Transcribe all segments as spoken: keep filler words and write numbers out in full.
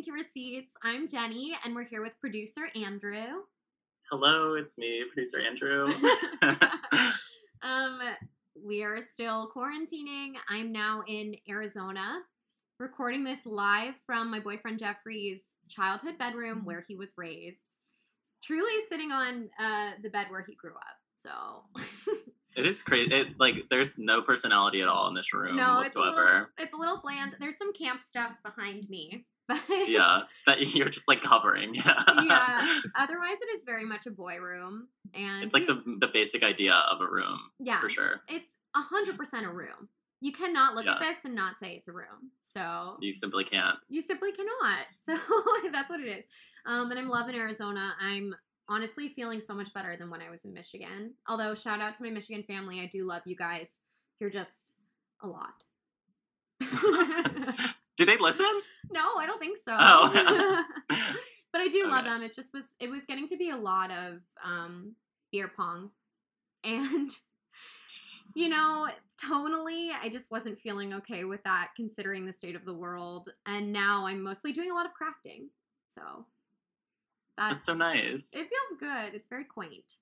listening to Receipts. I'm Jenny, and we're here with producer Andrew. Hello, it's me, producer Andrew. um, we are still quarantining. I'm now in Arizona, recording this live from my boyfriend Jeffrey's childhood bedroom where he was raised. Truly sitting on uh, the bed where he grew up. So... It is crazy. It, like, there's no personality at all in this room no, whatsoever. It's a, little, it's a little bland. There's some camp stuff behind me. But yeah, that you're just, like, covering. Yeah. yeah. Otherwise, it is very much a boy room. And it's, like, the the basic idea of a room. Yeah. For sure. It's one hundred percent a room. You cannot look yeah. at this and not say it's a room. So. You simply can't. You simply cannot. So, that's what it is. Um, and I'm loving Arizona. I'm... honestly feeling so much better than when I was in Michigan. Although, shout out to my Michigan family. I do love you guys. You're just a lot. Do they listen? No, I don't think so. Oh. But I do okay. love them. It just was, it was getting to be a lot of um, beer pong. And, you know, tonally, I just wasn't feeling okay with that considering the state of the world. And now I'm mostly doing a lot of crafting. So... That's, That's so nice. It feels good. It's very quaint.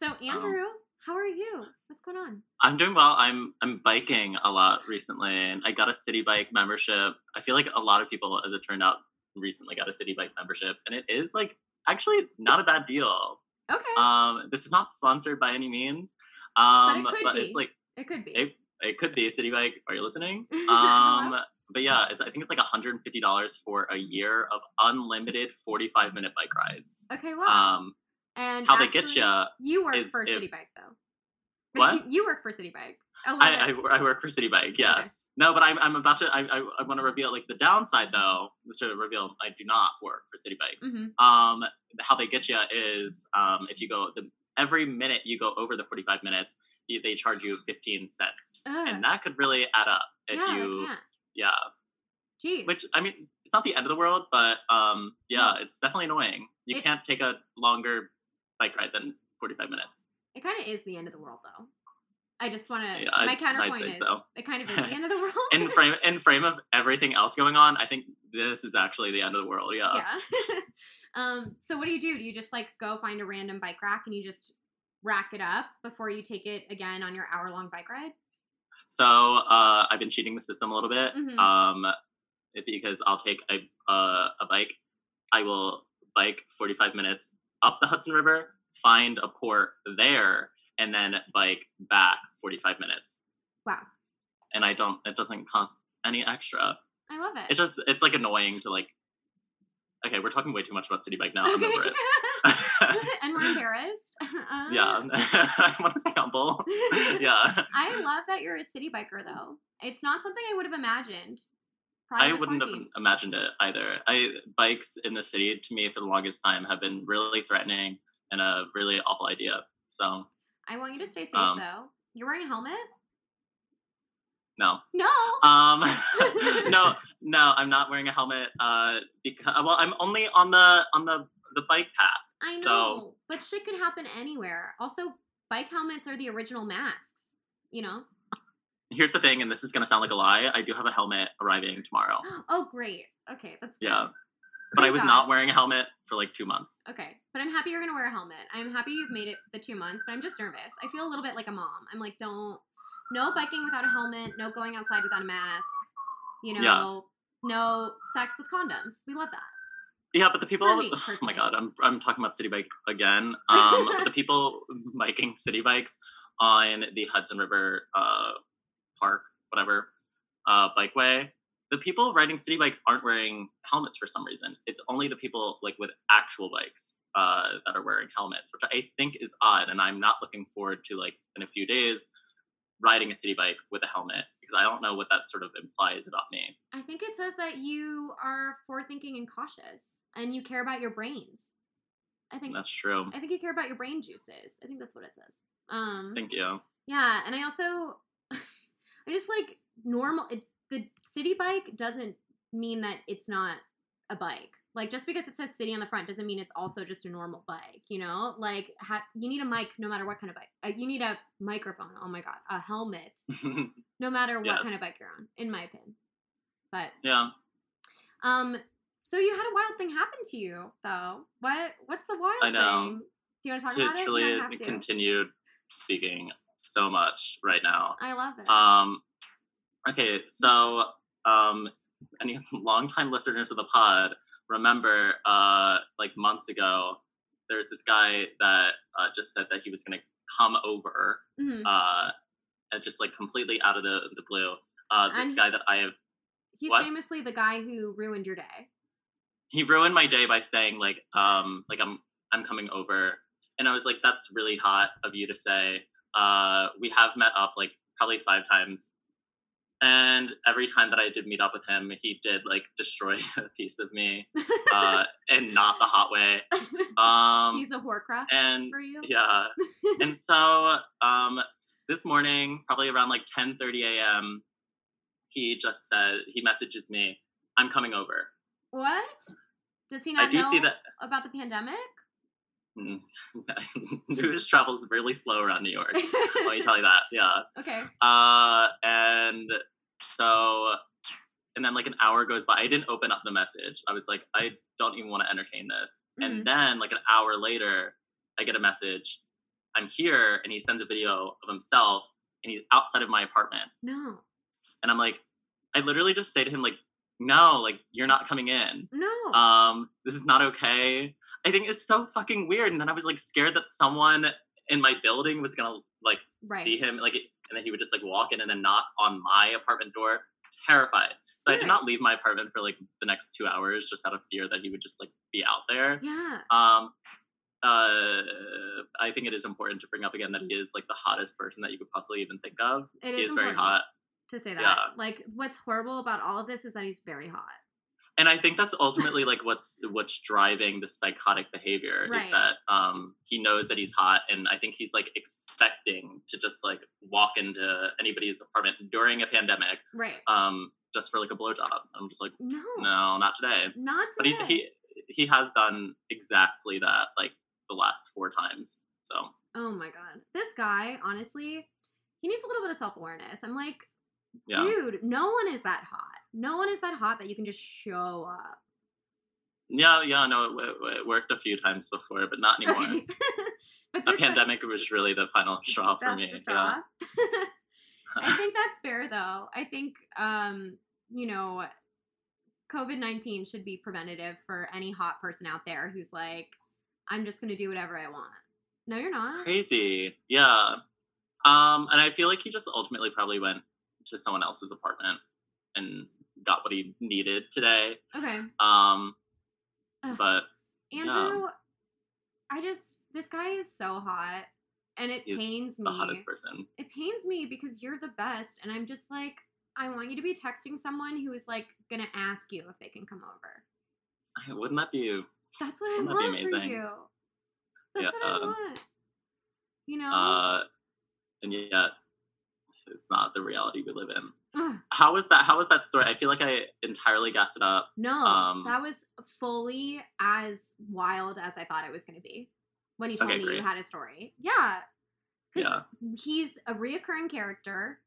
So, Andrew, oh. how are you? What's going on? I'm doing well. I'm I'm biking a lot recently, and I got a City Bike membership. I feel like a lot of people, as it turned out, recently got a City Bike membership, and it is, like, actually not a bad deal. Okay. Um, this is not sponsored by any means. Um, but it could but be. It's like, it could be. It, it could be. City Bike, are you listening? Um. But yeah, it's, I think it's like one hundred fifty dollars for a year of unlimited forty-five minute bike rides. Okay, wow. Um, and how actually, they get you. You work is for if, City Bike, though. What? You work for City Bike. I, I I work for City Bike. Yes. Okay. No, but I'm I'm about to. I I, I want to reveal like the downside though. To reveal, I do not work for City Bike. Mm-hmm. Um, how they get you is um if you go the every minute you go over the forty-five minutes, they charge you fifteen cents, Ugh. and that could really add up if yeah, you. Yeah. Jeez. Which, I mean, it's not the end of the world, but um, yeah, yeah, it's definitely annoying. You it, can't take a longer bike ride than forty-five minutes. It kind of is the end of the world, though. I just want to, yeah, my counterpoint is, so. It kind of is the end of the world. in frame in frame of everything else going on, I think this is actually the end of the world, yeah. Yeah. um, so what do you do? Do you just, like, go find a random bike rack and you just rack it up before you take it again on your hour-long bike ride? So uh, I've been cheating the system a little bit mm-hmm. um, because I'll take a, uh, a bike. I will bike forty-five minutes up the Hudson River, find a port there, and then bike back forty-five minutes. Wow. And I don't, it doesn't cost any extra. I love it. It's just, it's like annoying to like, okay, we're talking way too much about City Bike now. Okay. I'm over it. And we're embarrassed. Um, yeah. I want to say humble. Yeah. I love that you're a City Biker, though. It's not something I would have imagined. I wouldn't have imagined it either. I bikes in the city, to me, for the longest time, have been really threatening and a really awful idea. So I want you to stay safe, um, though. You're wearing a helmet? No. No. Um, no, no, I'm not wearing a helmet. Uh, because well, I'm only on the on the the bike path. I know, so. But shit could happen anywhere. Also, bike helmets are the original masks. You know. Here's the thing, and this is gonna sound like a lie. I do have a helmet arriving tomorrow. Oh, great. Okay, that's good. Yeah. But Thank I was God. not wearing a helmet for like two months. Okay, but I'm happy you're gonna wear a helmet. I'm happy you've made it the two months, but I'm just nervous. I feel a little bit like a mom. I'm like, don't. No biking without a helmet, no going outside without a mask, you know, yeah. no sex with condoms. We love that. Yeah, but the people, me, oh my God, I'm I'm talking about City Bike again. Um, but the people biking City Bikes on the Hudson River uh, Park, whatever, uh, bikeway, the people riding City Bikes aren't wearing helmets for some reason. It's only the people like with actual bikes uh, that are wearing helmets, which I think is odd. And I'm not looking forward to like in a few days, riding a city bike with a helmet because I don't know what that sort of implies about me. I think it says that you are forward-thinking and cautious and you care about your brains. I think that's true. I think you care about your brain juices. I think that's what it says. Um, Thank you. Yeah. And I also, I just like normal, it, the city bike doesn't mean that it's not a bike. Like just because it says city on the front doesn't mean it's also just a normal bike, you know? Like ha- you need a mic no matter what kind of bike. Uh, you need a microphone. Oh my God, a helmet. No matter what yes. kind of bike you're on, in my opinion. But yeah. Um, so you had a wild thing happen to you, though. What? What's the wild I know. thing? Do you want to talk to, about it? Truly, you don't have to. Continued seeking so much right now. I love it. Um, okay, so um, any longtime listeners of the pod remember, uh, like months ago, there was this guy that uh, just said that he was going to come over, mm-hmm. uh, and just like completely out of the the blue. Uh, this and guy that I have. He's what? famously the guy who ruined your day. He ruined my day by saying like, um, like I'm, I'm coming over. And I was like, that's really hot of you to say. Uh, we have met up like probably five times. And every time that I did meet up with him, he did like destroy a piece of me, uh, and not the hot way. Um, He's a horcrux and, for you. Yeah. And so, um, this morning, probably around like ten thirty a.m., he just said, he messages me, I'm coming over. What? Does he not I do know see that... about the pandemic? News travels really slow around New York. Let me tell you that. Yeah. Okay. Uh, and so, and then like an hour goes by. I didn't open up the message. I was like, I don't even want to entertain this. Mm-hmm. And then like an hour later, I get a message. I'm here, and he sends a video of himself, and he's outside of my apartment. No. And I'm like, I literally just say to him, like, no, like, you're not coming in. No. Um, this is not okay. I think it's so fucking weird. And then I was, like, scared that someone in my building was going to, like, right. see him. Like, and then he would just, like, walk in and then knock on my apartment door. Terrified. So sure. I did not leave my apartment for, like, the next two hours just out of fear that he would just, like, be out there. Yeah. Um. Uh, I think it is important to bring up again that he is, like, the hottest person that you could possibly even think of. It is he is very hot. To say that. Yeah. Like, what's horrible about all of this is that he's very hot. And I think that's ultimately, like, what's what's driving the psychotic behavior right. is that um, he knows that he's hot, and I think he's, like, expecting to just, like, walk into anybody's apartment during a pandemic. Right. Um, just for, like, a blowjob. I'm just like, no. No, not today. Not today. But he, he, he has done exactly that, like, the last four times, so. Oh, my God. This guy, honestly, he needs a little bit of self-awareness. I'm like... Yeah. Dude, no one is that hot. No one is that hot that you can just show up. Yeah, yeah, no, it, it worked a few times before, but not anymore. Okay. But the pandemic a, was really the final straw for me. Straw. Yeah. I think that's fair, though. I think, um, you know, covid nineteen should be preventative for any hot person out there who's like, I'm just going to do whatever I want. No, you're not. Crazy. Yeah. Um, and I feel like he just ultimately probably went to someone else's apartment and got what he needed today. Okay. Um, Ugh. but Andrew, yeah. I just, this guy is so hot, and it He's pains me. The hottest person. It pains me because you're the best, and I'm just like, I want you to be texting someone who is like gonna ask you if they can come over. Wouldn't that be? That's what wouldn't I want for you. That's yeah, what I um, want. You know. Uh, and yeah. It's not the reality we live in. Ugh. How was that? How was that story? I feel like I entirely gassed it up. No, um, that was fully as wild as I thought it was going to be when you told okay, me great. you had a story. Yeah. Yeah. He's a reoccurring character.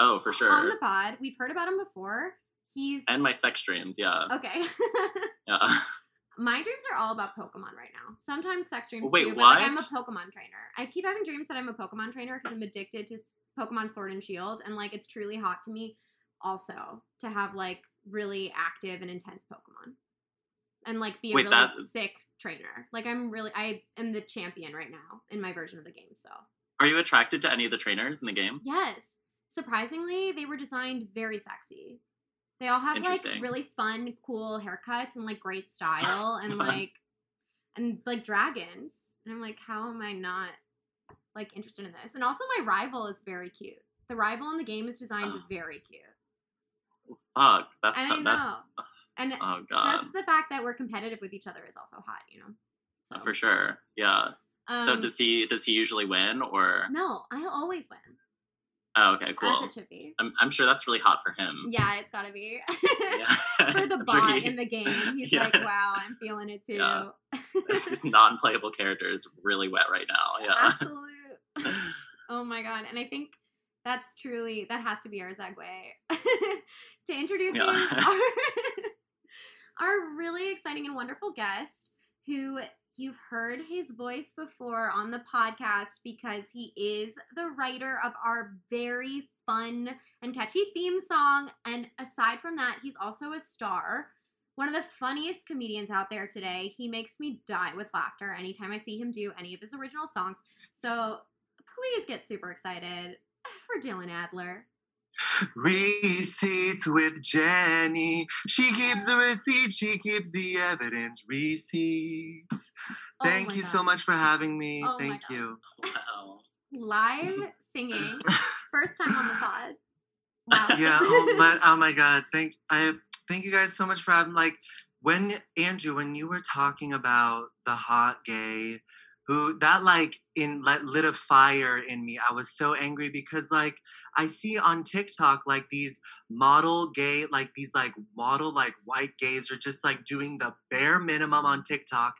Oh, for sure. On the pod. We've heard about him before. He's... And my sex dreams, yeah. Okay. Yeah. My dreams are all about Pokemon right now. Sometimes sex dreams Wait, too, but like, I'm a Pokemon trainer. I keep having dreams that I'm a Pokemon trainer because I'm addicted to... Pokemon Sword and Shield, and like it's truly hot to me also to have like really active and intense Pokemon and like be a Wait, really that... sick trainer. Like I'm really I am the champion right now in my version of the game. So are you attracted to any of the trainers in the game? Yes, surprisingly they were designed very sexy. They all have like really fun cool haircuts and like great style and like and like dragons, and I'm like, how am I not like interested in this? And also my rival is very cute. The rival in the game is designed oh. very cute. Fuck, that's and I know. That's and oh god. Just the fact that we're competitive with each other is also hot, you know. So for sure, yeah. Um, so does he? Does he usually win or? No, I always win. Oh, okay, cool. As it should be. I'm, I'm sure that's really hot for him. Yeah, it's gotta be. Yeah. For the bot sure he, in the game, he's yeah. like, wow, I'm feeling it too. Yeah. This non-playable character is really wet right now. Yeah, absolutely. Oh my god. And I think that's truly that has to be our segue to introducing yeah. our our really exciting and wonderful guest, who you've heard his voice before on the podcast because he is the writer of our very fun and catchy theme song. And aside from that, he's also a star. One of the funniest comedians out there today. He makes me die with laughter anytime I see him do any of his original songs. So please get super excited for Dylan Adler. Receipts with Jenny. She keeps the receipts. She keeps the evidence. Receipts. Oh Thank you God. so much for having me. Oh Thank you. Wow. Live singing. First time on the pod. Wow. Yeah. Oh my, oh my God. Thank I. Thank you guys so much for having, like, when, Andrew, when you were talking about the hot gay, who, that, like, in like, lit a fire in me. I was so angry because, like, I see on TikTok, like, these model gay, like, these, like, model, like, white gays are just, like, doing the bare minimum on TikTok.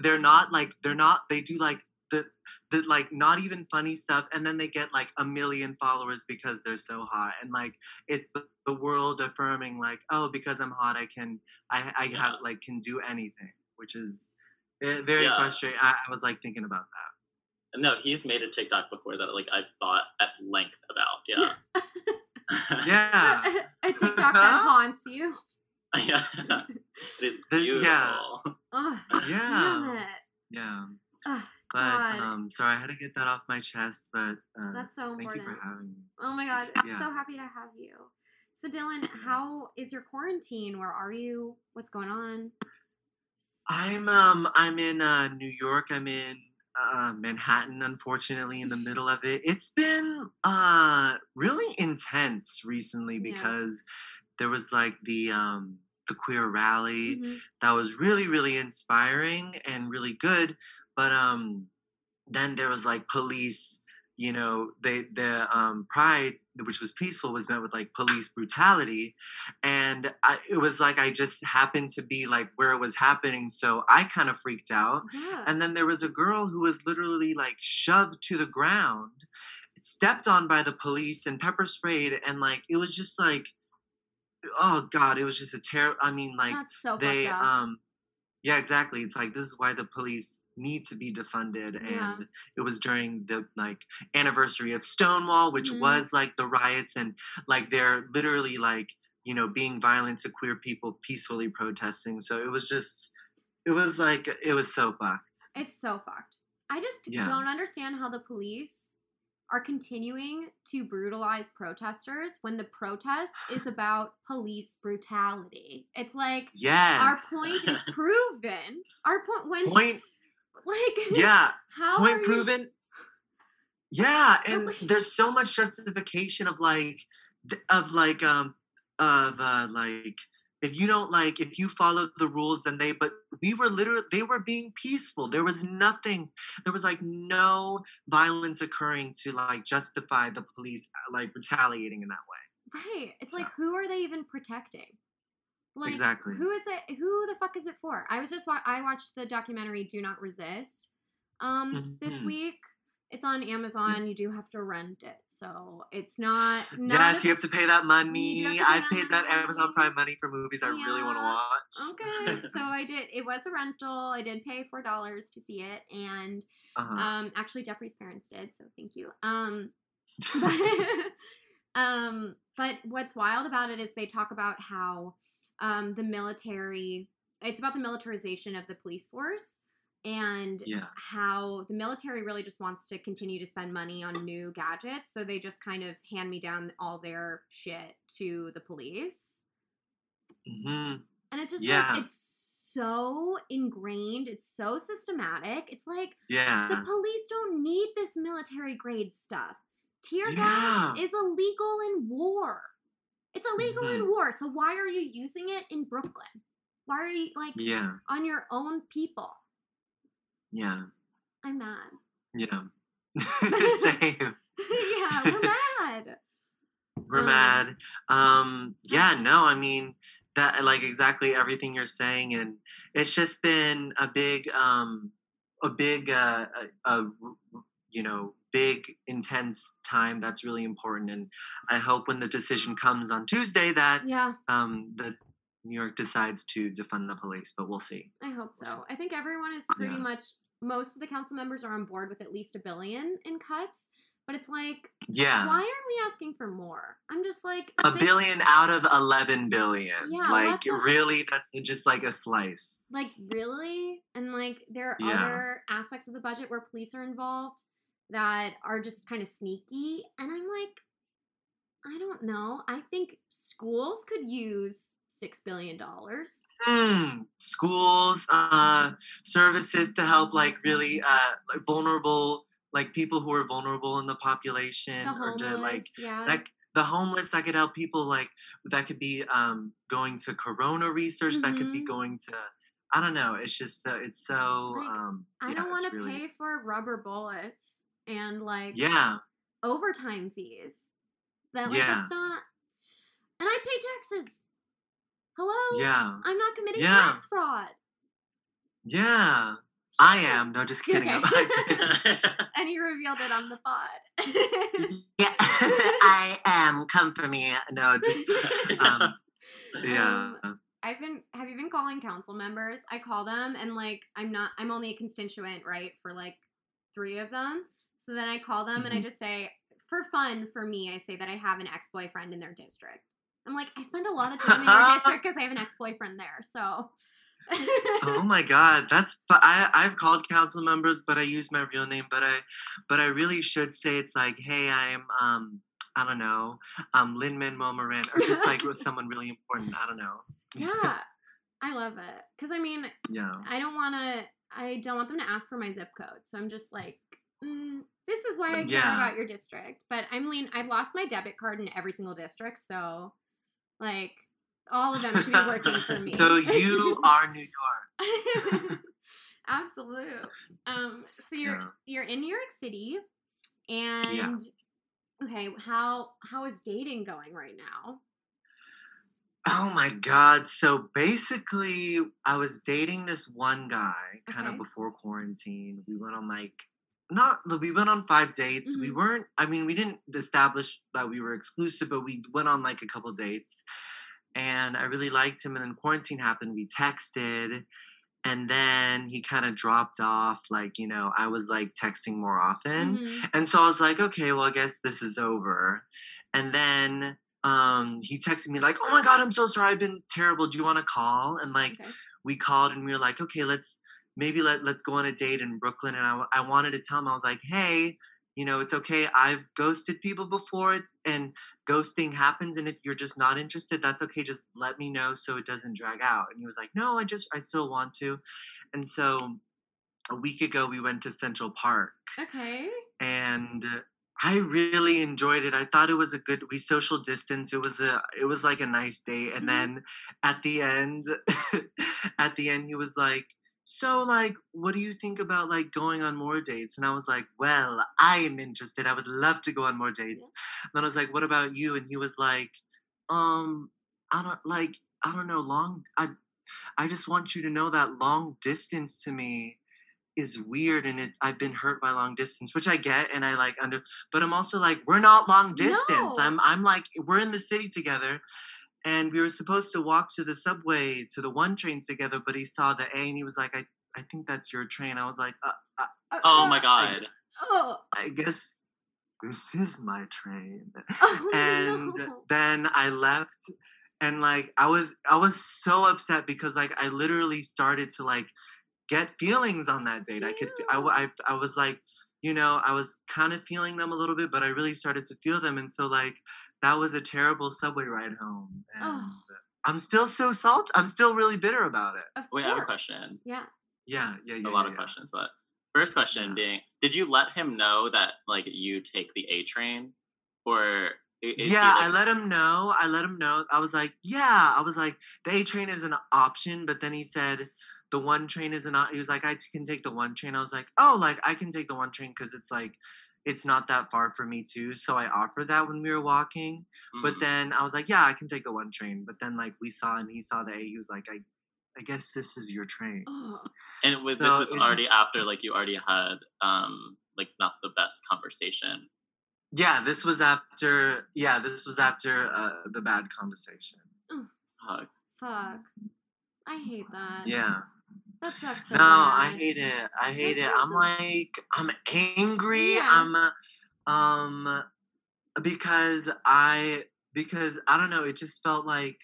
They're not, like, they're not, they do, like, the, the, like, not even funny stuff, and then they get, like, a million followers because they're so hot, and, like, it's the, the world affirming, like, oh, because I'm hot, I can, I, I yeah. have, like, can do anything, which is very yeah. frustrating. I, I was, like, thinking about that. And no, he's made a TikTok before that, like, I've thought at length about, yeah. yeah. A, a TikTok that haunts you. Yeah. It is beautiful. Yeah. Oh, yeah. Damn it. Yeah. Ugh. But um, sorry, I had to get that off my chest, but uh, that's so important. Thank you for having me. Oh my God, I'm yeah. so happy to have you. So Dylan, how is your quarantine? Where are you? What's going on? I'm um I'm in uh, New York. I'm in uh, Manhattan, unfortunately, in the middle of it. It's been uh really intense recently because yeah. there was like the um the queer rally mm-hmm. that was really really inspiring and really good. But um, then there was, like, police, you know, they, the um, pride, which was peaceful, was met with, like, police brutality. And I, it was, like, I just happened to be, like, where it was happening, so I kind of freaked out. Yeah. And then there was a girl who was literally, like, shoved to the ground, stepped on by the police and pepper sprayed. And, like, it was just, like, oh, God, it was just a terror. I mean, like, That's so they... fucked up. um. Yeah, exactly. It's like, this is why the police need to be defunded. Yeah. And it was during the, like, anniversary of Stonewall, which mm-hmm. was, like, the riots. And, like, they're literally, like, you know, being violent to queer people, peacefully protesting. So it was just, it was, like, it was so fucked. It's so fucked. I just yeah. don't understand how the police are continuing to brutalize protesters when the protest is about police brutality. It's like, yes. our point is proven. Our point, when, point, like, yeah, how point proven. You... Yeah, and like, there's so much justification of like, of like, um, of uh, like, if you don't like, if you follow the rules, then they, but we were literally, they were being peaceful. There was nothing, there was like no violence occurring to like justify the police like retaliating in that way. Right. It's so. Like, who are they even protecting? Like, exactly. Who is it? Who the fuck is it for? I was just, wa- I watched the documentary Do Not Resist um, mm-hmm. this week. It's on Amazon. You do have to rent it, so it's not. not yes, a, you have to pay that money. Pay I that paid money. that Amazon Prime money for movies yeah. I really want to watch. Okay, so I did. It was a rental. I did pay four dollars to see it, and uh-huh. um, actually Jeffrey's parents did, so thank you. Um, but, um, but what's wild about it is they talk about how um, the military. It's about the militarization of the police force. And yeah. how the military really just wants to continue to spend money on new gadgets. So they just kind of hand me down all their shit to the police. Mm-hmm. And it's just yeah. like, it's so ingrained. It's so systematic. It's like, yeah. the police don't need this military grade stuff. Tear yeah. gas is illegal in war. It's illegal mm-hmm. in war. So why are you using it in Brooklyn? Why are you like yeah. on your own people? Yeah. I'm mad. Yeah. Same. yeah, we're mad. We're um, mad. Um, yeah, no, I mean, that, like, exactly everything you're saying. And it's just been a big, um, a big, uh, a, a, you know, big, intense time that's really important. And I hope when the decision comes on Tuesday that, yeah. um, the New York decides to defund the police, but we'll see. I hope so. We'll see. I think everyone is pretty yeah. much, most of the council members are on board with at least a billion in cuts. But it's like, yeah. why aren't we asking for more? I'm just like... A six, billion out of eleven billion. Yeah, like, really? That's just like a slice. Like, really? And like, there are yeah. other aspects of the budget where police are involved that are just kind of sneaky. And I'm like, I don't know. I think schools could use six billion dollars. Mm, schools, uh, services to help like really uh, like vulnerable... Like people who are vulnerable in the population, the homeless, or to like yeah. that, the homeless, that could help people. Like that could be um, going to corona research. Mm-hmm. That could be going to, I don't know. It's just so it's so. Like, um, I yeah, don't want to really... pay for rubber bullets and like yeah overtime fees. That like yeah. that's not. And I pay taxes. Hello. Yeah. I'm not committing yeah. tax fraud. Yeah. I am. No, just kidding. Okay. And he revealed it on the pod. yeah, I am. Come for me. No, just, um, yeah. Um, I've been, have you been calling council members? I call them and like, I'm not, I'm only a constituent, right? For like three of them. So then I call them mm-hmm. and I just say, for fun, for me, I say that I have an ex-boyfriend in their district. I'm like, I spend a lot of time in your district because I have an ex-boyfriend there. So... Oh my God, that's I I've called council members, but I use my real name. But I, but I really should say it's like, hey, I'm um I don't know, um Lin-Manuel Miranda, or just like with someone really important. I don't know. Yeah, I love it because I mean, yeah, I don't want to. I don't want them to ask for my zip code, so I'm just like, mm, this is why I care yeah. about your district. But I'm lean. I've lost my debit card in every single district, so like. All of them should be working for me. So you are New York. Absolute. Um, so you're yeah. you're in New York City, and yeah. okay, how how is dating going right now? Oh my God! So basically, I was dating this one guy kind okay. of before quarantine. We went on like not we went on five dates. Mm-hmm. We weren't. I mean, we didn't establish that we were exclusive, but we went on like a couple dates. And I really liked him. And then quarantine happened. We texted. And then he kind of dropped off. Like, you know, I was like texting more often. Mm-hmm. And so I was like, okay, well, I guess this is over. And then um, he texted me like, oh my God, I'm so sorry. I've been terrible. Do you want to call? And like, okay. we called and we were like, okay, let's maybe let, let's go on a date in Brooklyn. And I, I wanted to tell him, I was like, hey, you know, it's okay. I've ghosted people before and ghosting happens. And if you're just not interested, that's okay. Just let me know so it doesn't drag out. And he was like, no, I just, I still want to. And so a week ago we went to Central Park. Okay. And I really enjoyed it. I thought it was a good, we social distanced. It was a, it was like a nice date. And mm-hmm. then at the end, at the end he was like, so, like, what do you think about, like, going on more dates? And I was like, well, I am interested. I would love to go on more dates. Yeah. And then I was like, what about you? And he was like, um, I don't, like, I don't know, long, I I just want you to know that long distance to me is weird. And it, I've been hurt by long distance, which I get. And I, like, under, but I'm also like, we're not long distance. No. I'm, I'm like, we're in the city together. And we were supposed to walk to the subway, to the one train together, but he saw the A and he was like, I, I think that's your train. I was like, uh, uh, uh, oh my God. I, I guess this is my train. Oh, and no. Then I left and like, I was, I was so upset because like, I literally started to like get feelings on that date. Yeah. I could, I, I, I was like, you know, I was kind of feeling them a little bit, but I really started to feel them. And so like, that was a terrible subway ride home. And oh. I'm still so salty. I'm still really bitter about it. Wait, I have a question. Yeah. Yeah, yeah, yeah. A lot yeah, of yeah. questions, but first question yeah. being, did you let him know that like you take the A train? Or is Yeah, he, like- I let him know. I let him know. I was like, yeah. I was like, the A train is an option, but then he said the one train is an option. He was like, I can take the one train. I was like, oh, like I can take the one train because it's like it's not that far for me too. So I offered that when we were walking, mm-hmm. but then I was like, yeah, I can take the one train. But then like we saw, and he saw the A, he was like, I, I guess this is your train. Oh. And with, so this was already just, after like you already had um, like not the best conversation. Yeah, this was after, yeah, this was after uh, the bad conversation. Oh. Fuck. I hate that. Yeah. That sucks so No, bad. I hate it. I hate that it. I'm like, I'm angry. Yeah. I'm, um, because I, because I don't know. It just felt like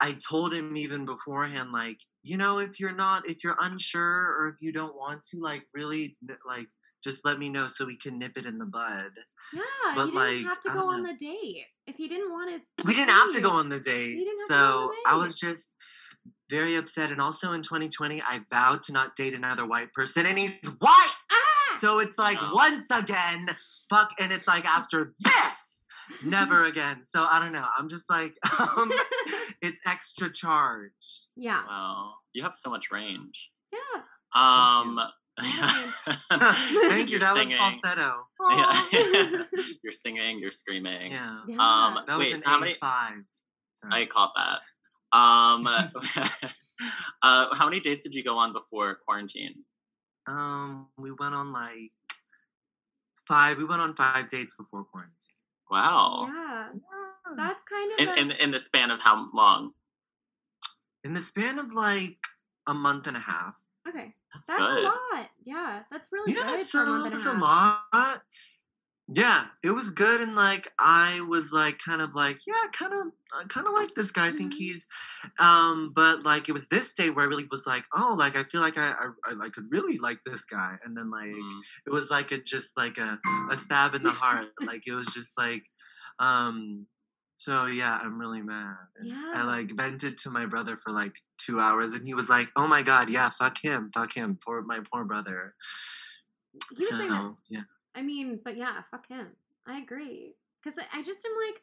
I told him even beforehand, like, you know, if you're not, if you're unsure or if you don't want to, like, really, like, just let me know so we can nip it in the bud. Yeah, but you didn't like, have to go on the date. If you didn't want to... We didn't have to go on the date. You didn't have so to go on the date. I was just very upset. And also in twenty twenty, I vowed to not date another white person. And he's white! Ah! So it's like, oh. once again, fuck. And it's like, after this, never again. So I don't know. I'm just like, um, it's extra charge. Yeah. Wow. You have so much range. Yeah. Um... Yeah. Thank you. That singing. Was falsetto. Yeah. You're singing, you're screaming. Yeah. yeah. Um, that was wait, an so how many? Five. I caught that. Um, uh, how many dates did you go on before quarantine? Um, we went on like five. We went on five dates before quarantine. Wow. Yeah. yeah. That's kind of in, a... in in the span of how long? In the span of like a month and a half. Okay. That's, that's a lot. Yeah, that's really yeah, good. So that's a lot. Yeah, it was good, and like I was like kind of like yeah, kind of I kind of like this guy. Mm-hmm. I think he's, um, but like it was this day where I really was like, oh, like I feel like I I, I could really like this guy, and then like mm. it was like a just like a, a stab in the heart. Like it was just like, um. So, yeah, I'm really mad. Yeah. I, like, vented to my brother for, like, two hours. And he was like, oh, my God, yeah, fuck him. Fuck him. Poor, my poor brother. He was so, saying that. Yeah. I mean, but, yeah, fuck him. I agree. Because I, I just am like,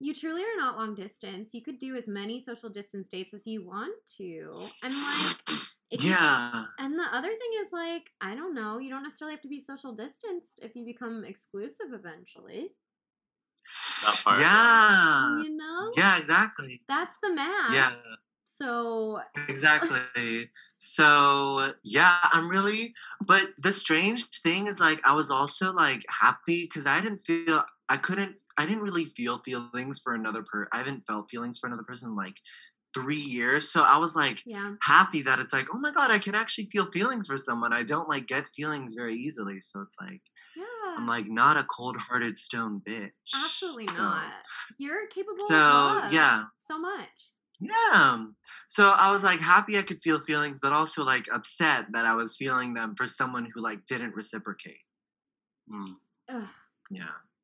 you truly are not long distance. You could do as many social distance dates as you want to. And, like... If yeah. You, and the other thing is, like, I don't know. You don't necessarily have to be social distanced if you become exclusive eventually. That part. Yeah. You know? Yeah, exactly. That's the math. Yeah. So. Exactly. So, yeah, I'm really, but the strange thing is, like, I was also, like, happy because I didn't feel, I couldn't, I didn't really feel feelings for another person. I haven't felt feelings for another person, like, three years. So I was, like, yeah. happy that it's, like, oh, my God, I can actually feel feelings for someone. I don't, like, get feelings very easily. So it's, like. I'm like, not a cold-hearted stone bitch. Absolutely so, not. You're capable so, of love yeah. so much. Yeah. So I was, like, happy I could feel feelings, but also, like, upset that I was feeling them for someone who, like, didn't reciprocate. Mm. Ugh. Yeah.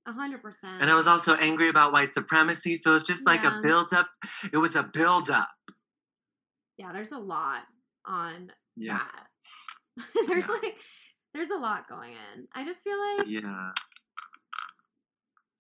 A hundred percent. And I was also angry about white supremacy, so it's just, like, yeah. a build-up. It was a build-up. Yeah, there's a lot on yeah. that. there's, yeah. like... There's a lot going in. I just feel like... Yeah.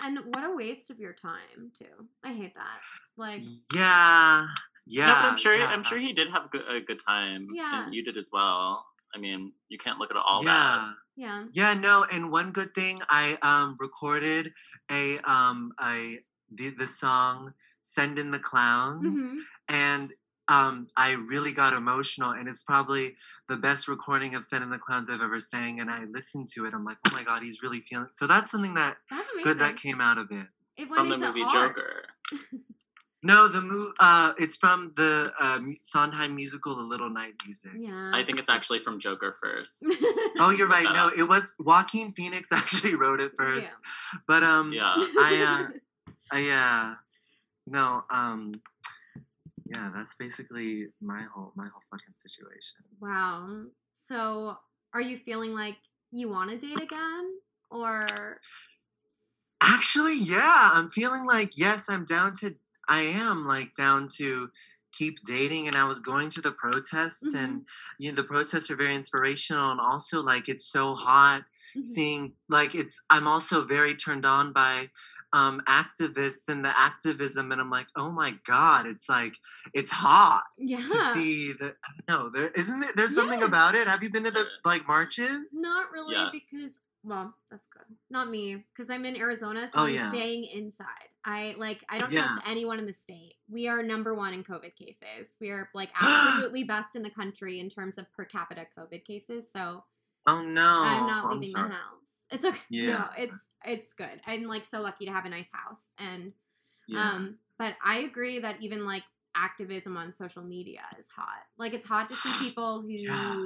And what a waste of your time, too. I hate that. Like... Yeah. Yeah. No, but I'm sure, yeah. I'm sure he did have a good time. Yeah. And you did as well. I mean, you can't look at all yeah. that. Yeah. Yeah, no. And one good thing, I um, recorded a um, I, the, the song Send in the Clowns. Mm-hmm. And... Um, I really got emotional, and it's probably the best recording of Send in the Clowns I've ever sang, and I listened to it. I'm like, oh, my God, he's really feeling... So that's something that that's good that came out of it. It went from the movie art. Joker. No, the mo- uh, it's from the um, Sondheim musical, The Little Night Music. Yeah. I think it's actually from Joker first. Oh, you're right. No, it was... Joaquin Phoenix actually wrote it first. Yeah. But, um... Yeah. I, uh... I, uh... No, um... Yeah, that's basically my whole my whole fucking situation. Wow. So, are you feeling like you want to date again, or? Actually, yeah, I'm feeling like yes, I'm down to. I am like down to keep dating, and I was going to the protests, mm-hmm. and you know the protests are very inspirational, and also like it's so hot mm-hmm. seeing like it's. I'm also very turned on by. Um, activists and the activism, and I'm like, oh my God, it's like it's hot yeah. to see that. No, there isn't. It, there's yes. something about it. Have you been to the like marches? Not really, yes. because well, that's good. Not me, because I'm in Arizona, so oh, I'm yeah. staying inside. I like I don't yeah. trust anyone in the state. We are number one in COVID cases. We are like absolutely best in the country in terms of per capita COVID cases. So. Oh no! I'm not leaving I'm the house. It's okay. Yeah. No, it's it's good. I'm like so lucky to have a nice house, and yeah. um. But I agree that even like activism on social media is hot. Like, it's hot to see people who yeah.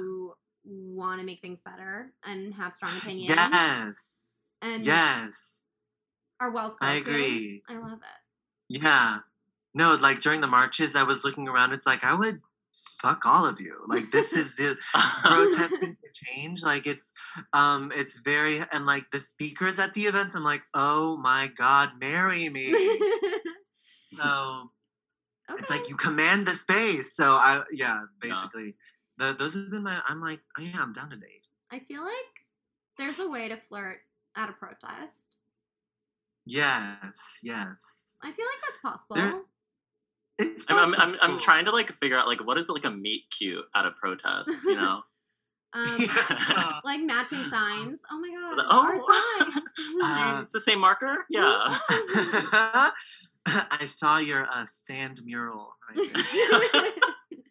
want to make things better and have strong opinions. Yes. And yes. are well-spoken. I agree. I love it. Yeah. No, like, during the marches, I was looking around. It's like, I would fuck all of you. Like, this is the protesting to change. Like, it's, um, it's very, and, like, the speakers at the events, I'm like, oh, my God, marry me. So, okay. It's like, you command the space. So, I, yeah, basically. Yeah. The, those have been my, I'm like, oh, yeah, I'm down to date. I feel like there's a way to flirt at a protest. Yes, yes. I feel like that's possible. There, It's I'm, I'm I'm trying to like figure out like what is like a meet cute at a protest, you know? um, yeah. Like matching signs. Oh my god! Like, oh, our signs. Uh, it's the same marker. Yeah. I saw your uh, sand mural. Right there.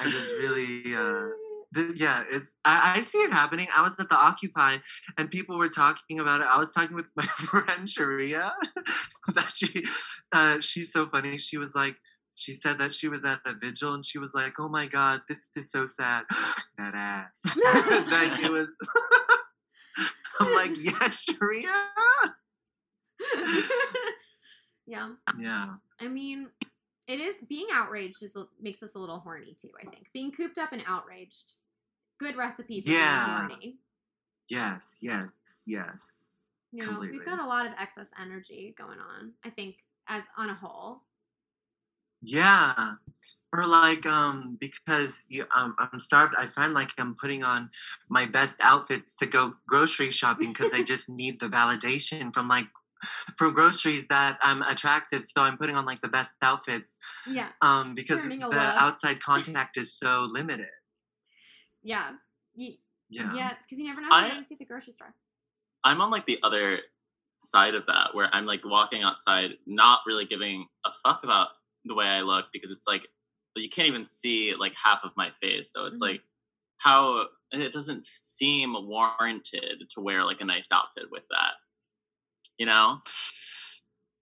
I just really. Uh, the, yeah, it's. I, I see it happening. I was at the Occupy, and people were talking about it. I was talking with my friend Sharia. that she, uh, she's so funny. She was like. She said that she was at a vigil and she was like, oh my God, this is so sad. That ass. Like it was. I'm like, yeah, Sharia. Yeah. Yeah. I mean, it is being outraged is makes us a little horny too, I think. Being cooped up and outraged. Good recipe for yeah. being horny. Yes, yes, yes. You know, completely. We've got a lot of excess energy going on, I think, as on a whole. Yeah, or like um because you, um, I'm starved. I find like I'm putting on my best outfits to go grocery shopping because I just need the validation from like from groceries that I'm attractive. So I'm putting on like the best outfits. Yeah. Um, because Turning the outside contact is so limited. Yeah. You, yeah. Yeah, it's because you never know what you're going to see at the grocery store. I'm on like the other side of that where I'm like walking outside, not really giving a fuck about the way I look because it's like you can't even see like half of my face, so it's mm-hmm. like how and it doesn't seem warranted to wear like a nice outfit with that, you know.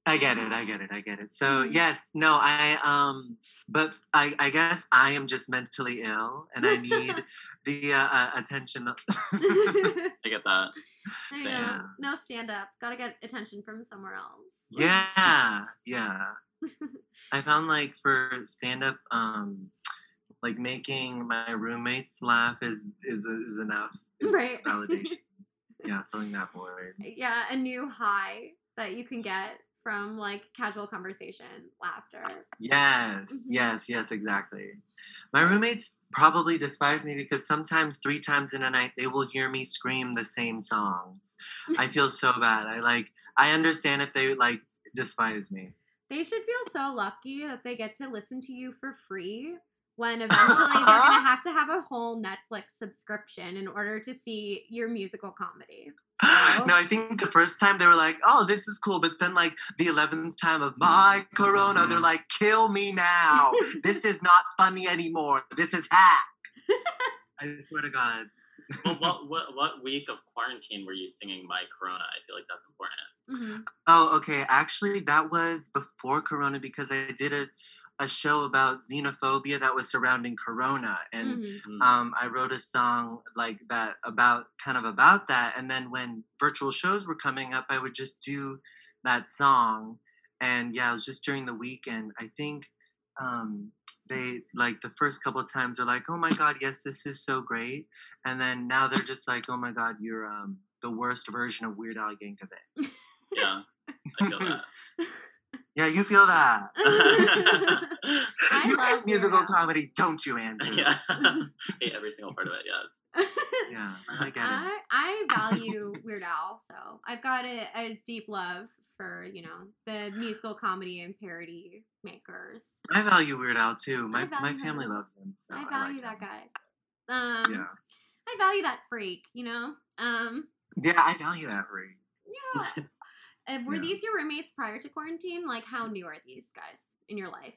I get it, I get it, I get it. So mm-hmm. yes, no, I um, but I I guess I am just mentally ill and I need the uh, uh, attention. I get that. I so, yeah. No, stand up. Got to get attention from somewhere else. Yeah, yeah. I found like for stand-up um like making my roommates laugh is is, is enough is right validation. Yeah, filling that void. Yeah, a new high that you can get from like casual conversation laughter. Yes, mm-hmm. yes, yes, exactly. My roommates probably despise me because sometimes three times in a night they will hear me scream the same songs. I feel so bad. I like I understand if they like despise me. They should feel so lucky that they get to listen to you for free when eventually they're going to have to have a whole Netflix subscription in order to see your musical comedy. So. No, I think the first time they were like, oh, this is cool. But then like the eleventh time of my corona, they're like, kill me now. This is not funny anymore. This is hack. I swear to God. Well, what, what what week of quarantine were you singing My Corona? I feel like that's important. Mm-hmm. Oh, okay. Actually, that was before Corona because I did a, a show about xenophobia that was surrounding Corona. And mm-hmm. um, I wrote a song like that about kind of about that. And then when virtual shows were coming up, I would just do that song. And yeah, it was just during the weekend. I think um they like the first couple of times they're like, oh my God, yes, this is so great. And then now they're just like, oh my God, you're um, the worst version of Weird Al Yankovic. Yeah, I feel that. Yeah, you feel that. You like musical comedy, don't you, Andrew? Yeah, I hate every single part of it, yes. Yeah, I get it. I, I value Weird Al, so I've got a, a deep love for, you know, the musical comedy and parody makers. I value Weird Al too. My my family him. loves him. So I value I like that him. guy. Um, yeah. I value that freak, you know? Um, yeah, I value that freak. Yeah. uh, were yeah. these your roommates prior to quarantine? Like, how new are these guys in your life?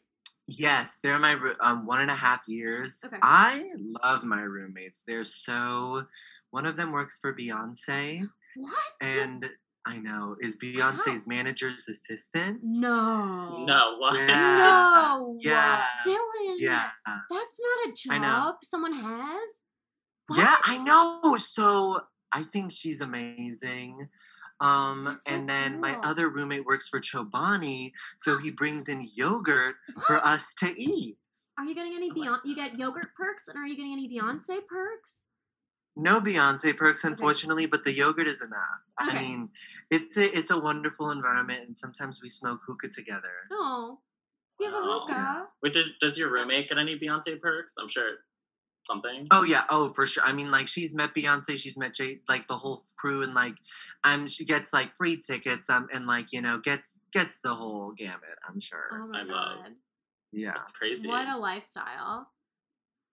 Yes, they're my um, one and a half years. Okay. I love my roommates. They're so, one of them works for Beyonce. What? And I know. Is Beyonce's oh. manager's assistant? No. No. What? Yeah. No. Yeah. Dylan. Yeah. That's not a job I know. someone has. What? Yeah, I know. So I think she's amazing. Um, That's and so then cool. my other roommate works for Chobani, so he brings in yogurt what? for us to eat. Are you getting any Beyonce? You get yogurt perks, and are you getting any Beyonce perks? No Beyonce perks, unfortunately, okay. but the yogurt is enough. Okay. I mean, it's a, it's a wonderful environment, and sometimes we smoke hookah together. Oh, you have a hookah. Wait, does, does your roommate get any Beyonce perks? I'm sure something. Oh, yeah. Oh, for sure. I mean, like, she's met Beyonce, she's met Jay, like, the whole crew, and, like, um, she gets, like, free tickets, um, and, like, you know, gets gets the whole gamut, I'm sure. Oh, my I God. Love. Yeah. That's crazy. What a lifestyle.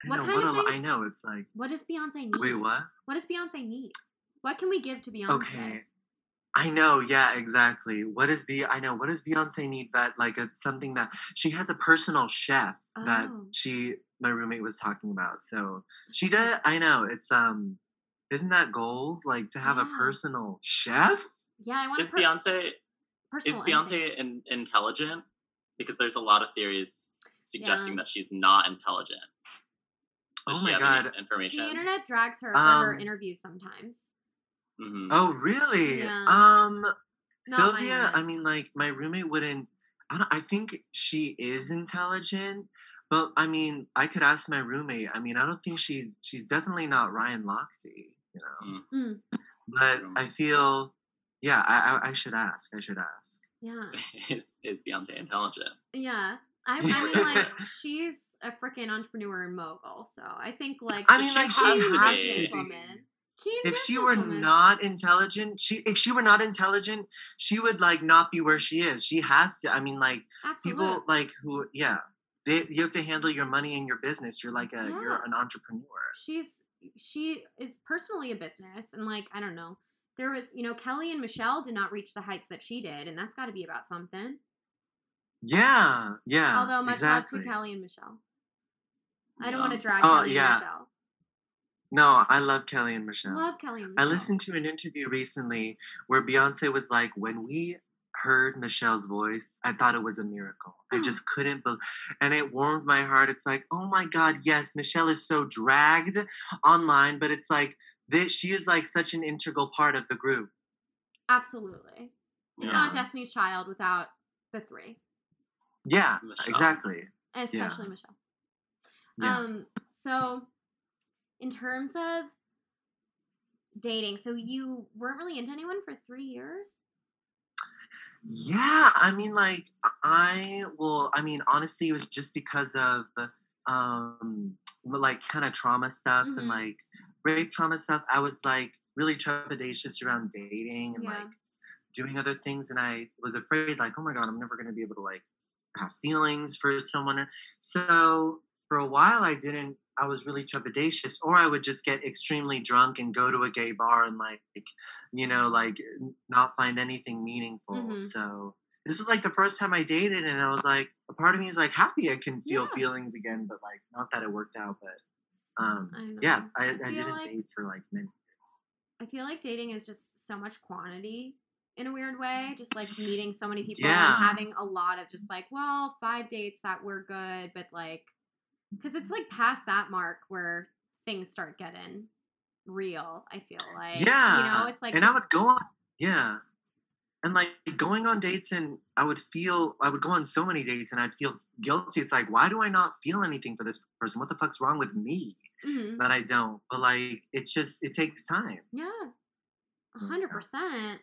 I what know, kind what of a, things, I know, it's like... What does Beyonce need? Wait, what? What does Beyonce need? What can we give to Beyonce? Okay. I know, yeah, exactly. What does Be- I know, what does Beyonce need that, like, a, something that... She has a personal chef oh. that she, my roommate was talking about. So, she does, I know, it's, um... Isn't that goals? Like, to have yeah. a personal chef? Yeah, I want to... Is per- Beyonce... Personal is Beyonce in- intelligent? Because there's a lot of theories suggesting yeah. that she's not intelligent. Does oh my God! Information. The internet drags her um, for her interviews sometimes. Mm-hmm. Oh really? Yeah. Um, Not Sylvia. I mean, like my roommate wouldn't. I don't. I think she is intelligent, but I mean, I could ask my roommate. I mean, I don't think she's. She's definitely not Ryan Lochte, you know. Mm. But mm. I feel, yeah. I, I I should ask. I should ask. Yeah. is is Beyonce intelligent? Yeah. I, I mean, like, she's a freaking entrepreneur and mogul, so I think, like, I mean, she like, has this woman. If she were woman. not intelligent, she if she were not intelligent, she would, like, not be where she is. She has to, I mean, like, Absolutely. people, like, who, yeah, they, you have to handle your money and your business. You're, like, a yeah. you're an entrepreneur. She's, she is personally a business, and, like, I don't know. There was, you know, Kelly and Michelle did not reach the heights that she did, and that's got to be about something. Yeah, yeah. Although much exactly. love to Kelly and Michelle. I don't no. want to drag oh, Kelly yeah. and Michelle. No, I love Kelly and Michelle. Love Kelly and Michelle. I listened to an interview recently where Beyonce was like, when we heard Michelle's voice, I thought it was a miracle. I just couldn't believe, and it warmed my heart. It's like, oh my God, yes, Michelle is so dragged online, but it's like, this, she is like such an integral part of the group. Absolutely. Yeah. It's not Destiny's Child without the three. Yeah, Michelle. exactly. Especially yeah. Michelle. Yeah. Um, so in terms of dating, so you weren't really into anyone for three years? Yeah, I mean, like, I will, I mean, honestly, it was just because of, um, like, kind of trauma stuff mm-hmm. and, like, rape trauma stuff. I was, like, really trepidatious around dating and, yeah. like, doing other things. And I was afraid, like, oh, my God, I'm never going to be able to, like, have feelings for someone. So for a while I didn't, I was really trepidatious, or I would just get extremely drunk and go to a gay bar and like, you know, like not find anything meaningful. Mm-hmm. So this was like the first time I dated, and I was like, a part of me is like happy I can feel yeah. feelings again, but like not that it worked out, but um I yeah, I, I, I didn't like, date for like many years. I feel like dating is just so much quantity. In a weird way, just like meeting so many people yeah. and having a lot of just like, well, five dates that were good, but like, because it's like past that mark where things start getting real, I feel like. Yeah. You know, it's like. And I would go on, yeah. And like going on dates, and I would feel, I would go on so many dates and I'd feel guilty. It's like, why do I not feel anything for this person? What the fuck's wrong with me mm-hmm. that I don't? But like, it's just, it takes time. Yeah. one hundred percent.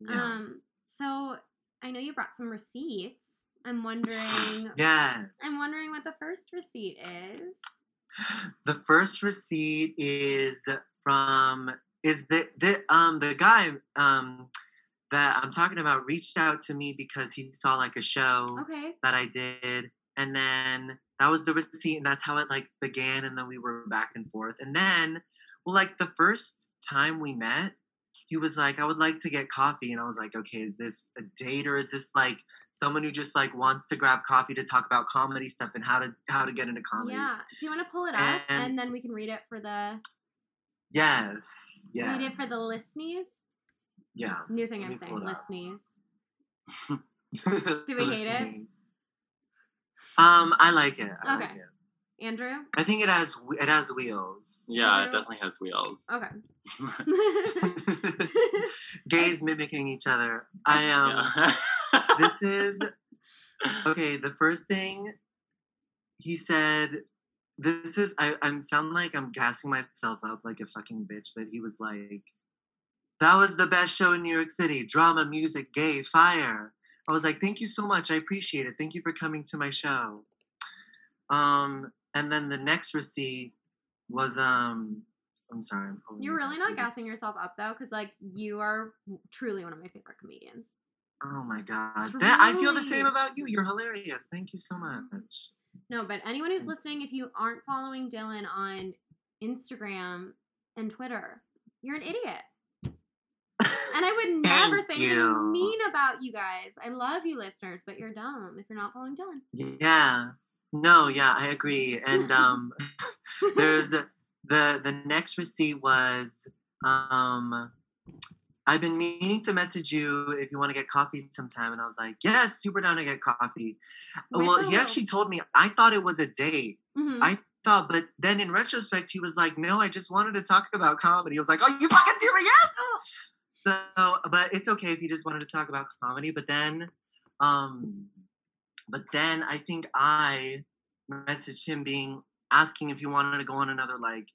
Yeah. Um, so I know you brought some receipts. I'm wondering, yeah, I'm wondering what the first receipt is. The first receipt is from, is the, the, um, the guy, um, that I'm talking about reached out to me because he saw like a show okay. that I did. And then that was the receipt, and that's how it like began. And then we were back and forth. And then, well, like the first time we met, he was like, I would like to get coffee. And I was like, okay, is this a date, or is this like someone who just like wants to grab coffee to talk about comedy stuff and how to how to get into comedy? Yeah. Do you want to pull it and, up and then we can read it for the... Yes. Yes. Read it for the listeners? Yeah. New thing I'm saying. Let's sneeze. Do we hate it? Um, I like it. I okay. Like it. Andrew? I think it has it has wheels. Yeah, Andrew? It definitely has wheels. Okay. Gays mimicking each other. I um yeah. This is okay, the first thing he said, this is I, I'm sound like I'm gassing myself up like a fucking bitch, but he was like, that was the best show in New York City. Drama, music, gay, fire. I was like, thank you so much. I appreciate it. Thank you for coming to my show. Um, and then the next receipt was, um, I'm sorry. I'm You're really not gassing yourself up, though, because, like, you are truly one of my favorite comedians. Oh, my God. That, I feel the same about you. You're hilarious. Thank you so much. No, but anyone who's listening, if you aren't following Dylan on Instagram and Twitter, you're an idiot. And I would never Thank say you. anything mean about you guys. I love you listeners, but you're dumb if you're not following Dylan. Yeah. No, yeah, I agree. And um, there's the the next receipt was, um, I've been meaning to message you if you want to get coffee sometime. And I was like, yes, super down to get coffee. With well, he little... actually told me, I thought it was a date. Mm-hmm. I thought, but then in retrospect, he was like, no, I just wanted to talk about comedy. I was like, oh, you fucking serious? So, but it's okay if you just wanted to talk about comedy. But then, um, but then I think I messaged him being asking if he wanted to go on another like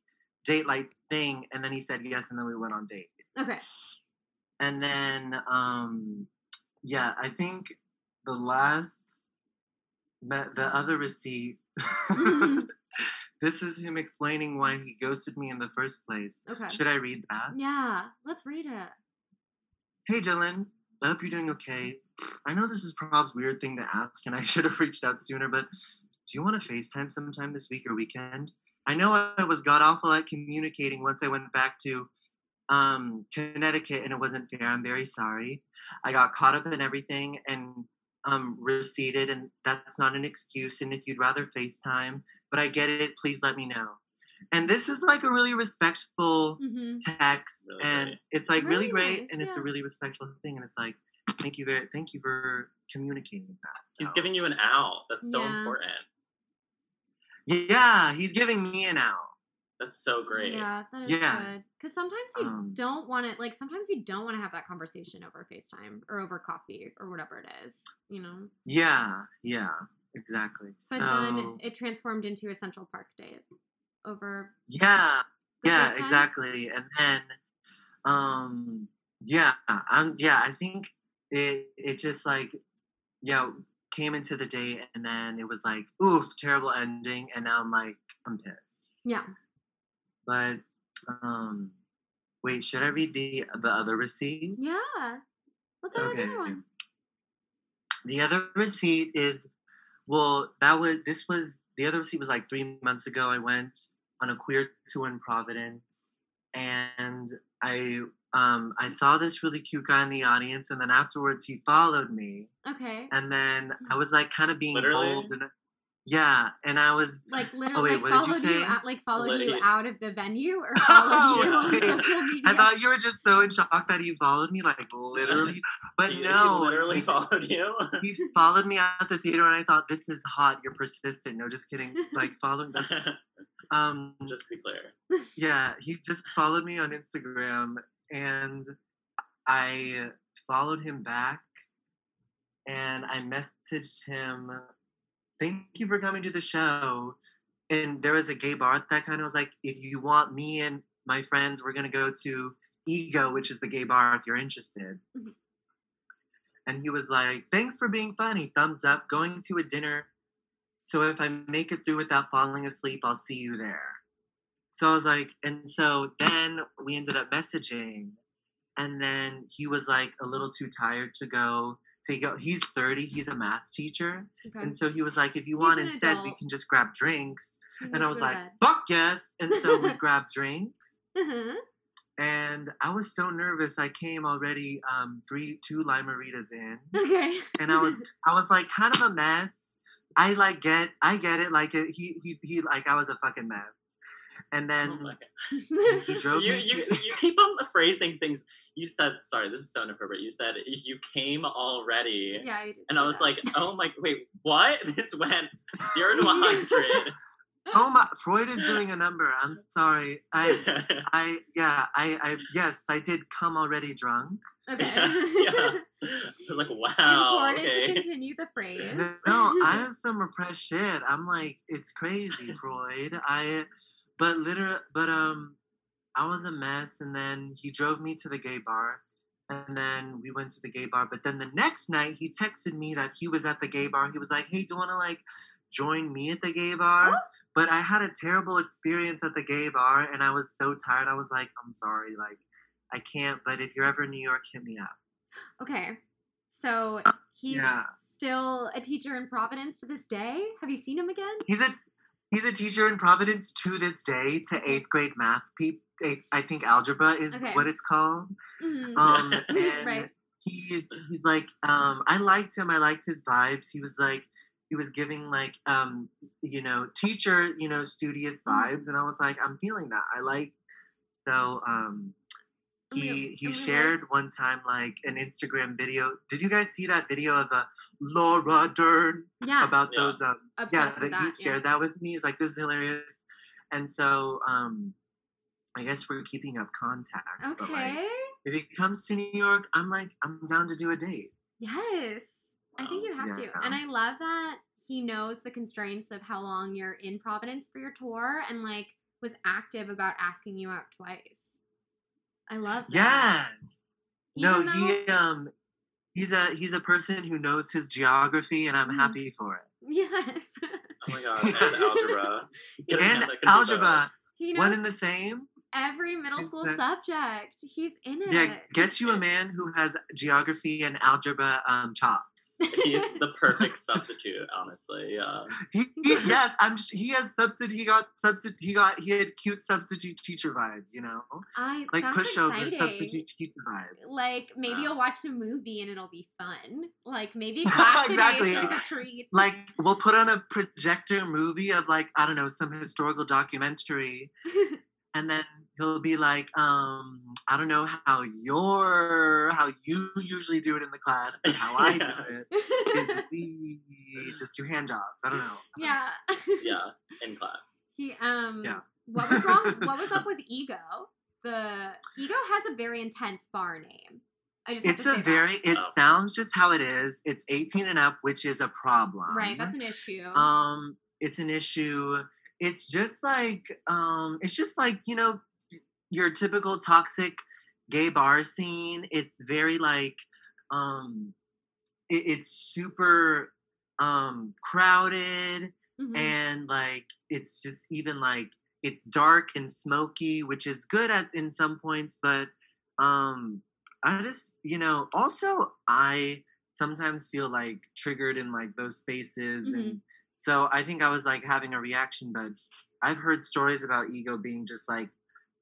date like thing, and then he said yes, and then we went on date. Okay. And then, um, yeah, I think the last, the other receipt. This is him explaining why he ghosted me in the first place. Okay. Should I read that? Yeah, let's read it. Hey, Dylan, I hope you're doing okay. I know this is prob's weird thing to ask, and I should have reached out sooner, but do you want to FaceTime sometime this week or weekend? I know I was god-awful at communicating once I went back to um, Connecticut, and it wasn't fair. I'm very sorry. I got caught up in everything and um, receded, and that's not an excuse, and if you'd rather FaceTime, but I get it, please let me know. And this is like a really respectful mm-hmm. text, so and great. It's like really, really great, nice, and yeah. It's a really respectful thing, and it's like, thank you very, thank you for communicating that. So. He's giving you an out. That's so yeah. important. Yeah, he's giving me an out. That's so great. Yeah, that is yeah. good. Because sometimes you um, don't want to, like, sometimes you don't want to have that conversation over FaceTime or over coffee or whatever it is, you know? Yeah, yeah, exactly. But so, then it transformed into a Central Park date. Over yeah yeah exactly and then um yeah I'm yeah I think it it just like yeah came into the date and then it was like oof terrible ending and now I'm like I'm pissed yeah but um wait should I read the the other receipt yeah what's okay. the other one the other receipt is well that was this was the other receipt was like three months ago. I went on a queer tour in Providence, and I um, I saw this really cute guy in the audience, and then afterwards he followed me. Okay. And then I was like, kind of being literally? bold, and yeah, and I was like, literally, oh, wait, like, what followed did you, say? you out, like followed Lady. you out of the venue, or followed oh, you yeah. on social media. I thought you were just so in shock that he followed me, like literally, but he, no, he literally he, followed you. He followed me out the theater, and I thought, this is hot. You're persistent. No, just kidding. Like following. Um, just to be clear. Yeah, he just followed me on Instagram, and I followed him back, and I messaged him, thank you for coming to the show. And there was a gay bar that kind of was like, if you want me and my friends, we're going to go to Ego, which is the gay bar, if you're interested. Mm-hmm. And he was like, thanks for being funny. Thumbs up. Going to a dinner. So if I make it through without falling asleep, I'll see you there. So I was like, and so then we ended up messaging. And then he was like a little too tired to go. So he go, he's thirty, he's a math teacher. Okay. And so he was like, if you he's want instead, adult. we can just grab drinks. He and I was like, fuck yes. And so we grabbed drinks. Uh-huh. And I was so nervous. I came already um, three, two Limaritas in. Okay. And I was, I was like kind of a mess. I like get, I get it. Like he, he, he, like I was a fucking mess. And then oh he drove you, me. You, to- you keep on phrasing things. You said, sorry, this is so inappropriate. You said, you came already. Yeah, I did. And I was that. like, oh my, wait, what? This went zero to one hundred. Oh my, Freud is doing a number. I'm sorry. I, I, yeah, I, I, yes, I did come already drunk. Okay. Yeah, yeah. I was like, wow. Important okay. to continue the phrase. No, no, I have some repressed shit. I'm like, it's crazy, Freud. I, but literally, but, um, I was a mess. And then he drove me to the gay bar. And then we went to the gay bar. But then the next night, he texted me that he was at the gay bar. He was like, hey, do you want to, like, join me at the gay bar? What? But I had a terrible experience at the gay bar, and I was so tired. I was like, I'm sorry, like, I can't, but if you're ever in New York, hit me up. Okay, so he's yeah. still a teacher in Providence to this day? Have you seen him again? He's a he's a teacher in Providence to this day, to eighth grade math people. I think algebra is okay. what it's called. Mm-hmm. Um, and right. he's, he's like, um, I liked him. I liked his vibes. He was like, he was giving like, um, you know, teacher, you know, studious vibes. And I was like, I'm feeling that. I like, so um, he, he shared one time, like an Instagram video. Did you guys see that video of uh, Laura Dern? Yes. About yeah. those. Um, Obsessed yeah, with that, he shared yeah. that with me. He's like, this is hilarious. And so um, I guess we're keeping up contact. Okay. But, like, if he comes to New York, I'm like, I'm down to do a date. Yes. I think you have yeah. to. And I love that he knows the constraints of how long you're in Providence for your tour and, like, was active about asking you out twice. I love that. Yeah. Even no, though- he um he's a he's a person who knows his geography, and I'm mm. happy for it. Yes. Oh my god, and algebra. and algebra. He knows one and the same. Every middle school subject. He's in it. Yeah, get you a man who has geography and algebra um, chops. He's the perfect substitute, honestly. Yeah. He, he, yes, I'm. He has substitute. He got substitute. He got. He had cute substitute teacher vibes. You know, I like pushover substitute teacher vibes. Like maybe yeah. you'll watch a movie and it'll be fun. Like maybe class exactly. today is just a treat. Like we'll put on a projector movie of like I don't know some historical documentary. And then he'll be like, um, I don't know how your how you usually do it in the class, but how I yes. do it is we just do hand jobs. I don't know. Yeah. yeah. In class. He um yeah. what was wrong? What was up with Ego? The Ego has a very intense bar name. I just it's a very that. it oh. sounds just how it is. It's eighteen and up, which is a problem. Right, that's an issue. Um, it's an issue. It's just like, um, it's just like, you know, your typical toxic gay bar scene. It's very like, um, it, it's super um, crowded mm-hmm. and like, it's just even like, it's dark and smoky, which is good at in some points. But um, I just, you know, also I sometimes feel like triggered in like those spaces mm-hmm. and so I think I was, like, having a reaction, but I've heard stories about Ego being just, like,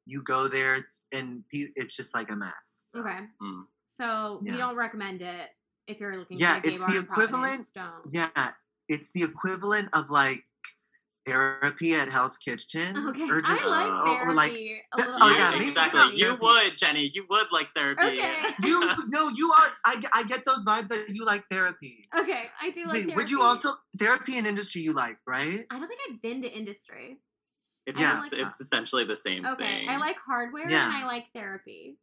you go there, it's, and it's just, like, a mess. So. Okay. Mm. So yeah. we don't recommend it if you're looking yeah, for a gay bar in Providence. Yeah, it's the equivalent of, like, therapy at Hell's Kitchen. Okay, or just, I like therapy. Or, or like, a little oh, yeah, maybe exactly. You therapy. Would, Jenny. You would like therapy. Okay. you, no, you are. I, I get those vibes that you like therapy. Okay, I do like Wait, therapy. Would you also, therapy and industry you like, right? I don't think I've been to industry. It is, like it's that. Essentially the same okay. thing. Okay, I like hardware yeah. and I like therapy.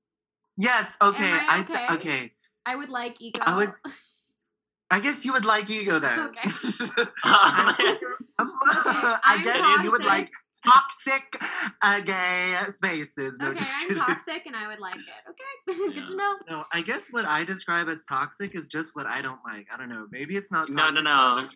Yes, okay. I, okay? I, okay. I would like Ego. I would... I guess you would like Ego then. Okay. I'm, okay I'm I guess toxic. You would like toxic uh, gay spaces. No, okay, I'm toxic and I would like it. Okay, yeah. Good to know. No, I guess what I describe as toxic is just what I don't like. I don't know. Maybe it's not toxic. No, no, no.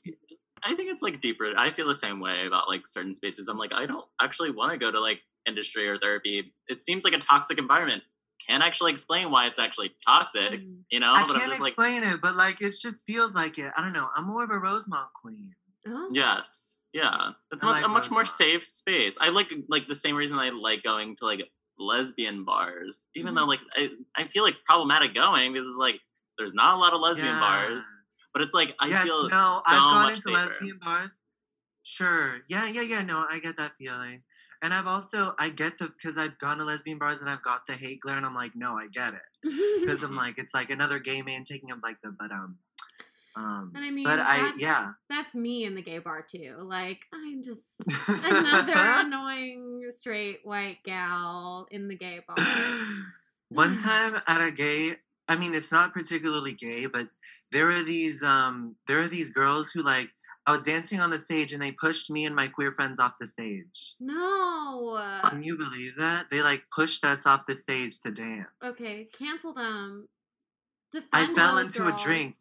I think it's like deeper. I feel the same way about like certain spaces. I'm like, I don't actually want to go to like industry or therapy. It seems like a toxic environment. Can't actually explain why it's actually toxic, you know? I but can't I'm just explain like, it, but, like, it just feels like it. I don't know. I'm more of a Rosemont queen. Oh. Yes. Yeah. It's much, like a much Rosemont. More safe space. I like, like, the same reason I like going to, like, lesbian bars, even mm-hmm. though, like, I, I feel, like, problematic going because it's, like, there's not a lot of lesbian yes. bars, but it's, like, I yes, feel no, so much no, I've gone into safer. Lesbian bars. Sure. Yeah, yeah, yeah. No, I get that feeling. And I've also, I get the, because I've gone to lesbian bars and I've got the hate glare, and I'm like, no, I get it. Because I'm like, it's like another gay man taking up like the, but um. Um, and I mean, but that's, I, yeah. that's me in the gay bar too. Like, I'm just another annoying straight white gal in the gay bar. One time at a gay, I mean, it's not particularly gay, but there are these, um, there are these girls who like, I was dancing on the stage and they pushed me and my queer friends off the stage. No. Can you believe that? They like pushed us off the stage to dance. Okay. Cancel them. Defend I fell into girls. a drink.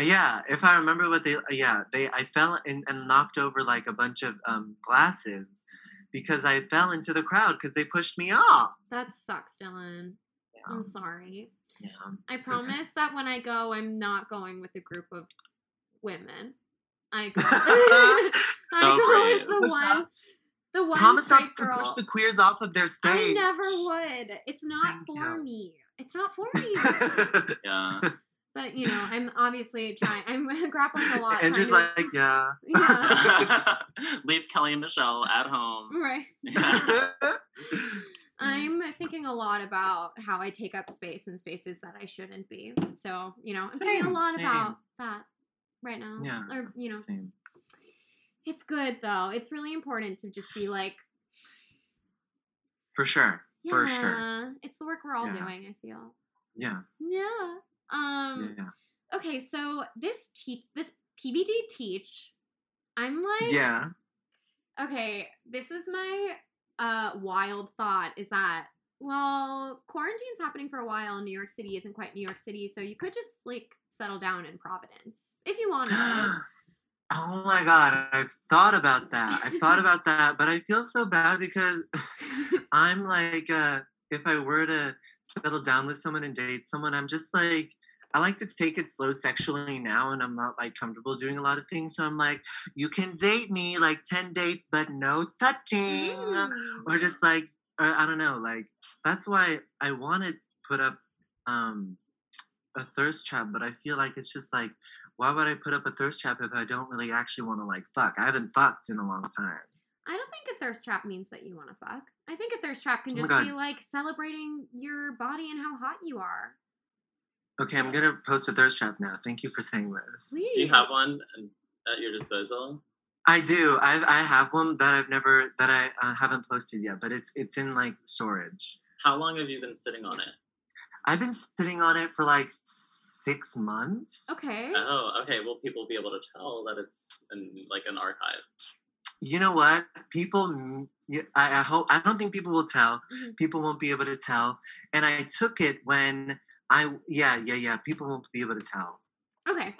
Yeah, if I remember what they, yeah, they, I fell in, and knocked over like a bunch of um, glasses because I fell into the crowd because they pushed me off. That sucks, Dylan. Yeah. I'm sorry. Yeah. I promise okay. that when I go, I'm not going with a group of women. I go. I go as the one. The one Thomas straight girl. To push the queers off of their stage. I never would. It's not Thank for you. me. It's not for me. Yeah. But, you know, I'm obviously trying. I'm grappling a lot. And just like, to, yeah. yeah. Leave Kelly and Michelle at home. Right. Yeah. I'm thinking a lot about how I take up space in spaces that I shouldn't be. So, you know, I'm same, thinking a lot same. about that right now. Yeah. Or, you know. Same. It's good, though. It's really important to just be like. For sure. Yeah, For sure. It's the work we're all yeah. doing, I feel. Yeah. Yeah. Um, yeah. okay, so this teach, this P B D teach, I'm like, yeah, okay, this is my, uh, wild thought is that, well, quarantine's happening for a while. New York City isn't quite New York City. So you could just like settle down in Providence if you want to. Oh my God. I've thought about that. I've thought about that, but I feel so bad because I'm like, uh, if I were to settle down with someone and date someone, I'm just like, I like to take it slow sexually now, and I'm not like comfortable doing a lot of things. So I'm like, you can date me like ten dates, but no touching, mm. or just like, or I don't know, like that's why I want to put up um, a thirst trap, but I feel like it's just like, why would I put up a thirst trap if I don't really actually want to like fuck? I haven't fucked in a long time. I don't think a thirst trap means that you want to fuck. I think a thirst trap can just oh be like celebrating your body and how hot you are. Okay, I'm going to post a thirst trap now. Thank you for saying this. Please. Do you have one at your disposal? I do. I've, I have one that I've never, that I uh, haven't posted yet, but it's it's in like storage. How long have you been sitting on it? I've been sitting on it for like six months. Okay. Oh, okay. Will people be able to tell that it's in like an archive? You know what? People, I hope, I don't think people will tell. Mm-hmm. People won't be able to tell. And I took it when I, yeah, yeah, yeah. People won't be able to tell. Okay.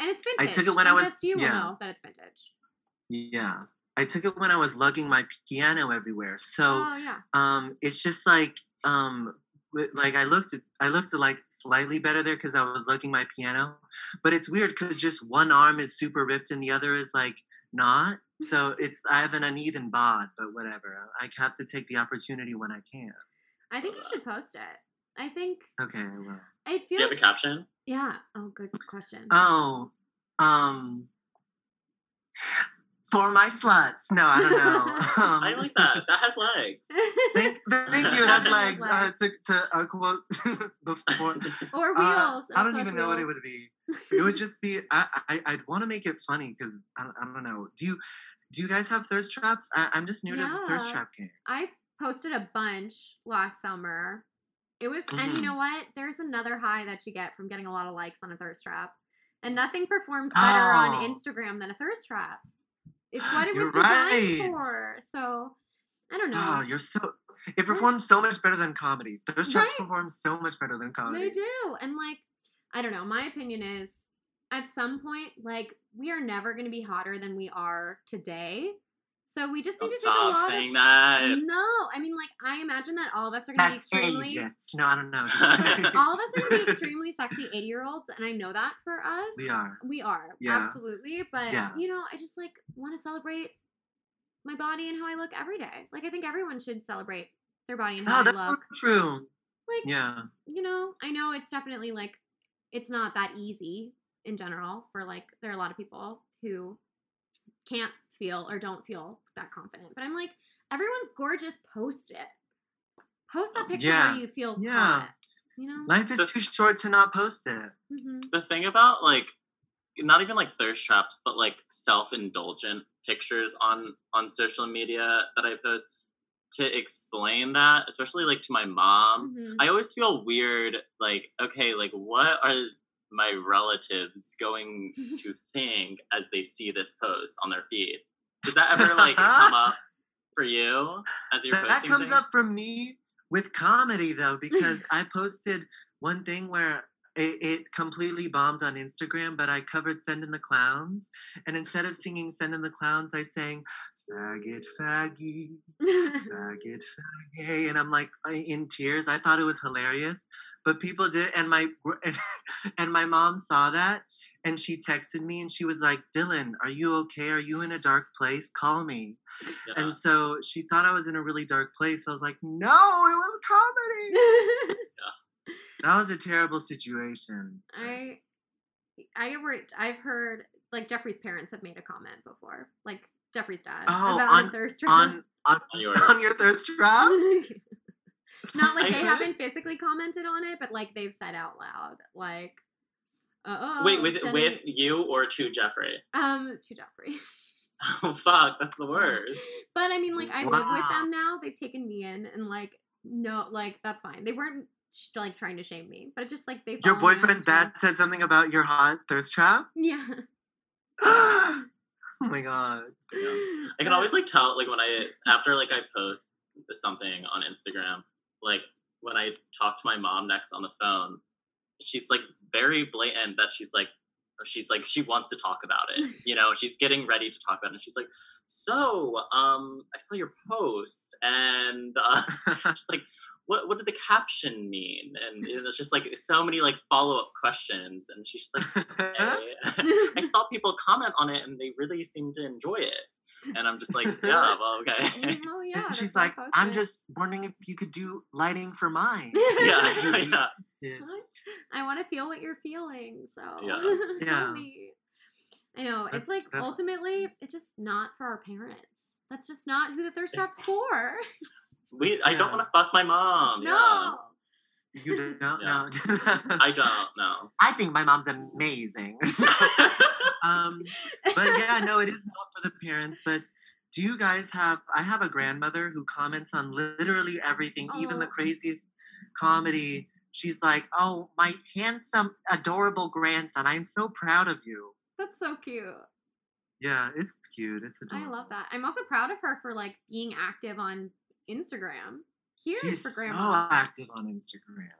And it's vintage. I took it when and I was, just you yeah. will know that it's vintage. Yeah. I took it when I was lugging my piano everywhere. So, oh, yeah. um, it's just like, um, like I looked, I looked like slightly better there because I was lugging my piano. But it's weird because just one arm is super ripped and the other is like not. So it's, I have an uneven bod, but whatever. I have to take the opportunity when I can. I think you should post it. I think. Okay, I will. I feel. Do you have a caption? Yeah. Oh, good question. Oh, um, for my sluts. No, I don't know. Um, I like that. That has legs. Thank, thank you. It has legs. Uh, to to uh, quote before. Or wheels. Uh, I don't even know wheels. what it would be. It would just be. I, I I'd want to make it funny because I, I don't know. Do you? Do you guys have thirst traps? I, I'm just new yeah. to the thirst trap game. I posted a bunch last summer. It was, mm-hmm. and you know what? There's another high that you get from getting a lot of likes on a thirst trap. And nothing performs better oh. on Instagram than a thirst trap. It's what it you're was designed right. for. So, I don't know. Oh, you're so, it performs so much better than comedy. Thirst traps right. perform so much better than comedy. They do. And like, I don't know. My opinion is, at some point, like, we are never going to be hotter than we are today. So we just need Don't to take a lot saying of... that. No, I mean, like, I imagine that all of us are going to be extremely... Ageist. No, I don't know. All of us are going to be extremely sexy eighty-year-olds, and I know that for us. We are. We are, yeah. absolutely. But, yeah. you know, I just, like, want to celebrate my body and how I look every day. Like, I think everyone should celebrate their body and how oh, they look. Oh, that's so true. Like, yeah. you know, I know it's definitely, like, it's not that easy. In general, for like, there are a lot of people who can't feel or don't feel that confident. But I'm like, everyone's gorgeous, post it. Post that picture yeah. where you feel yeah. hot, you know? Life is the, too short to not post it. Mm-hmm. The thing about, like, not even, like, thirst traps, but, like, self-indulgent pictures on, on social media that I post, to explain that, especially, like, to my mom, mm-hmm. I always feel weird, like, okay, like, what are my relatives going to think as they see this post on their feed? Does that ever, like, come up for you as you're that, posting That comes things? Up for me with comedy, though, because I posted one thing where it, it completely bombed on Instagram, but I covered Send in the Clowns. And instead of singing Send in the Clowns, I sang faggot, faggy, faggot, faggy. And I'm like in tears. I thought it was hilarious. But people did. And my, and, and my mom saw that. And she texted me and she was like, Dylan, are you okay? Are you in a dark place? Call me. Yeah. And so she thought I was in a really dark place. I was like, no, it was comedy. Yeah. That was a terrible situation. I, I worked, I've heard, like, Jeffrey's parents have made a comment before. Like, Jeffrey's dad. Oh, about on, a thirst trap. On, on, on your thirst trap? Not like I they heard? Haven't physically commented on it, but, like, they've said out loud, like, oh. Wait, with Jenny. With you or to Jeffrey? Um, to Jeffrey. Oh, fuck, that's the worst. But, I mean, like, I wow. live with them now. They've taken me in and, like, no, like, that's fine. They weren't. Like trying to shame me, but it's just like they. Your boyfriend's dad said something about your hot thirst trap. Yeah. Oh my god. Yeah. I can always like tell like when I after like I post something on Instagram, like when I talk to my mom next on the phone, she's like very blatant that she's like she's like she wants to talk about it. You know, she's getting ready to talk about it, and she's like, "So, um, I saw your post," and uh, she's like. What what did the caption mean? And there's just like so many like follow up questions, and she's just like, hey. I saw people comment on it, and they really seem to enjoy it. And I'm just like, yeah, well, okay. Well, yeah. And she's like, I'm it. Just wondering if you could do lighting for mine. Yeah, yeah. yeah. I want to feel what you're feeling, so yeah. yeah. I know that's, it's like that's... ultimately it's just not for our parents. That's just not who the thirst trap's for. We, I yeah. don't want to fuck my mom. No. Yeah. You don't know. Yeah. I don't know. I think my mom's amazing. um, but yeah, no, it is not for the parents. But do you guys have, I have a grandmother who comments on literally everything, oh. even the craziest comedy. She's like, oh, my handsome, adorable grandson. I'm so proud of you. That's so cute. Yeah, it's cute. It's adorable. I love that. I'm also proud of her for like being active on Instagram. Huge she's for grandma. So active on Instagram.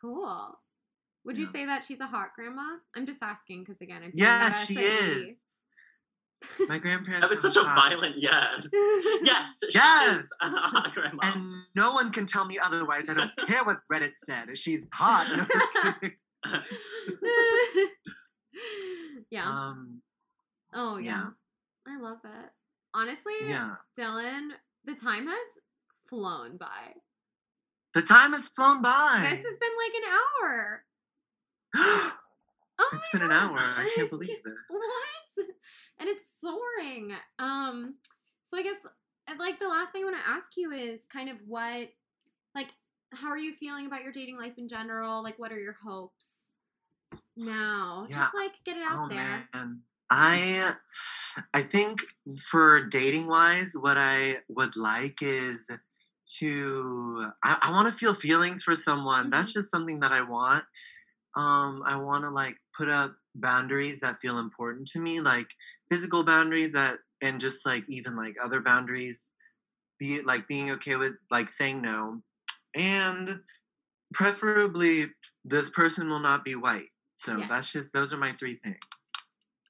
Cool. Would yeah. you say that she's a hot grandma? I'm just asking because again, I yes, she is. My grandparents. That was such a hot. Violent yes. Yes, she yes. is a hot grandma. And no one can tell me otherwise. I don't care what Reddit said. She's hot. No, I'm kidding. yeah. Um, oh yeah. yeah. I love it. Honestly, yeah. Dylan. The time has flown by. The time has flown by. This has been like an hour. oh it's been God. An hour. I can't believe it. What? And it's soaring. Um, so I guess like the last thing I want to ask you is kind of what, like, how are you feeling about your dating life in general? Like, what are your hopes now? Yeah. Just like get it out oh, there. Man. I I think for dating wise, what I would like is to I, I want to feel feelings for someone. Mm-hmm. That's just something that I want. Um, I want to like put up boundaries that feel important to me, like physical boundaries that, and just like even like other boundaries, be it like being okay with like saying no, and preferably this person will not be white. So yes. that's just those are my three things.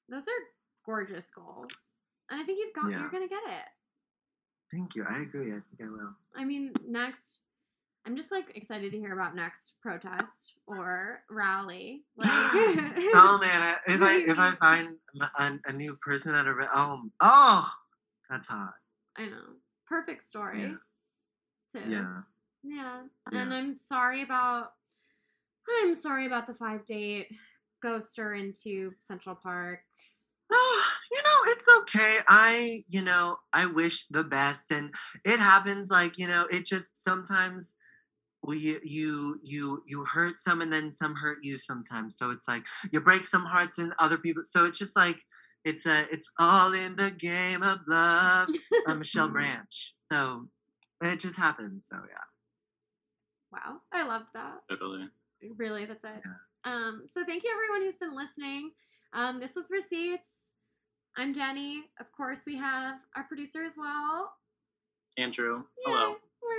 Those are gorgeous goals. And I think you've got, yeah. you're going to get it. Thank you. I agree. I think I will. I mean, next, I'm just like excited to hear about next protest or rally. Like, oh man. I, if I, if I find a, a new person at a, oh, oh, that's hot. I know. Perfect story. Yeah. Too. Yeah. Yeah. And yeah. I'm sorry about, I'm sorry about the five date ghoster into Central Park. Oh, you know, it's okay. I, you know, I wish the best, and it happens. Like, you know, it just sometimes well, you, you, you, you hurt some, and then some hurt you sometimes. So it's like you break some hearts and other people. So it's just like, it's a, it's all in the game of love. uh, Michelle Branch. So it just happens. So yeah. Wow. I loved that. Totally. Really, that's it. Yeah. Um, so thank you everyone who's been listening. Um, this was Receipts. I'm Jenny. Of course, we have our producer as well, Andrew. Yay. Hello.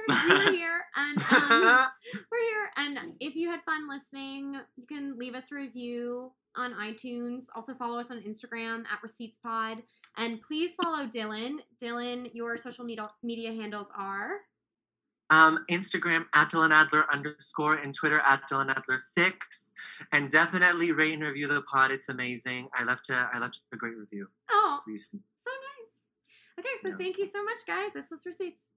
We're, we're here, and um, we're here. And if you had fun listening, you can leave us a review on iTunes. Also, follow us on Instagram at ReceiptsPod, and please follow Dylan. Dylan, your social media media handles are um, Instagram at Dylan Adler underscore and Twitter at Dylan Adler six. And definitely rate and review the pod. It's amazing. I left a, I left a great review. Oh, recently. So nice. Okay, so yeah. Thank you so much, guys. This was Receipts.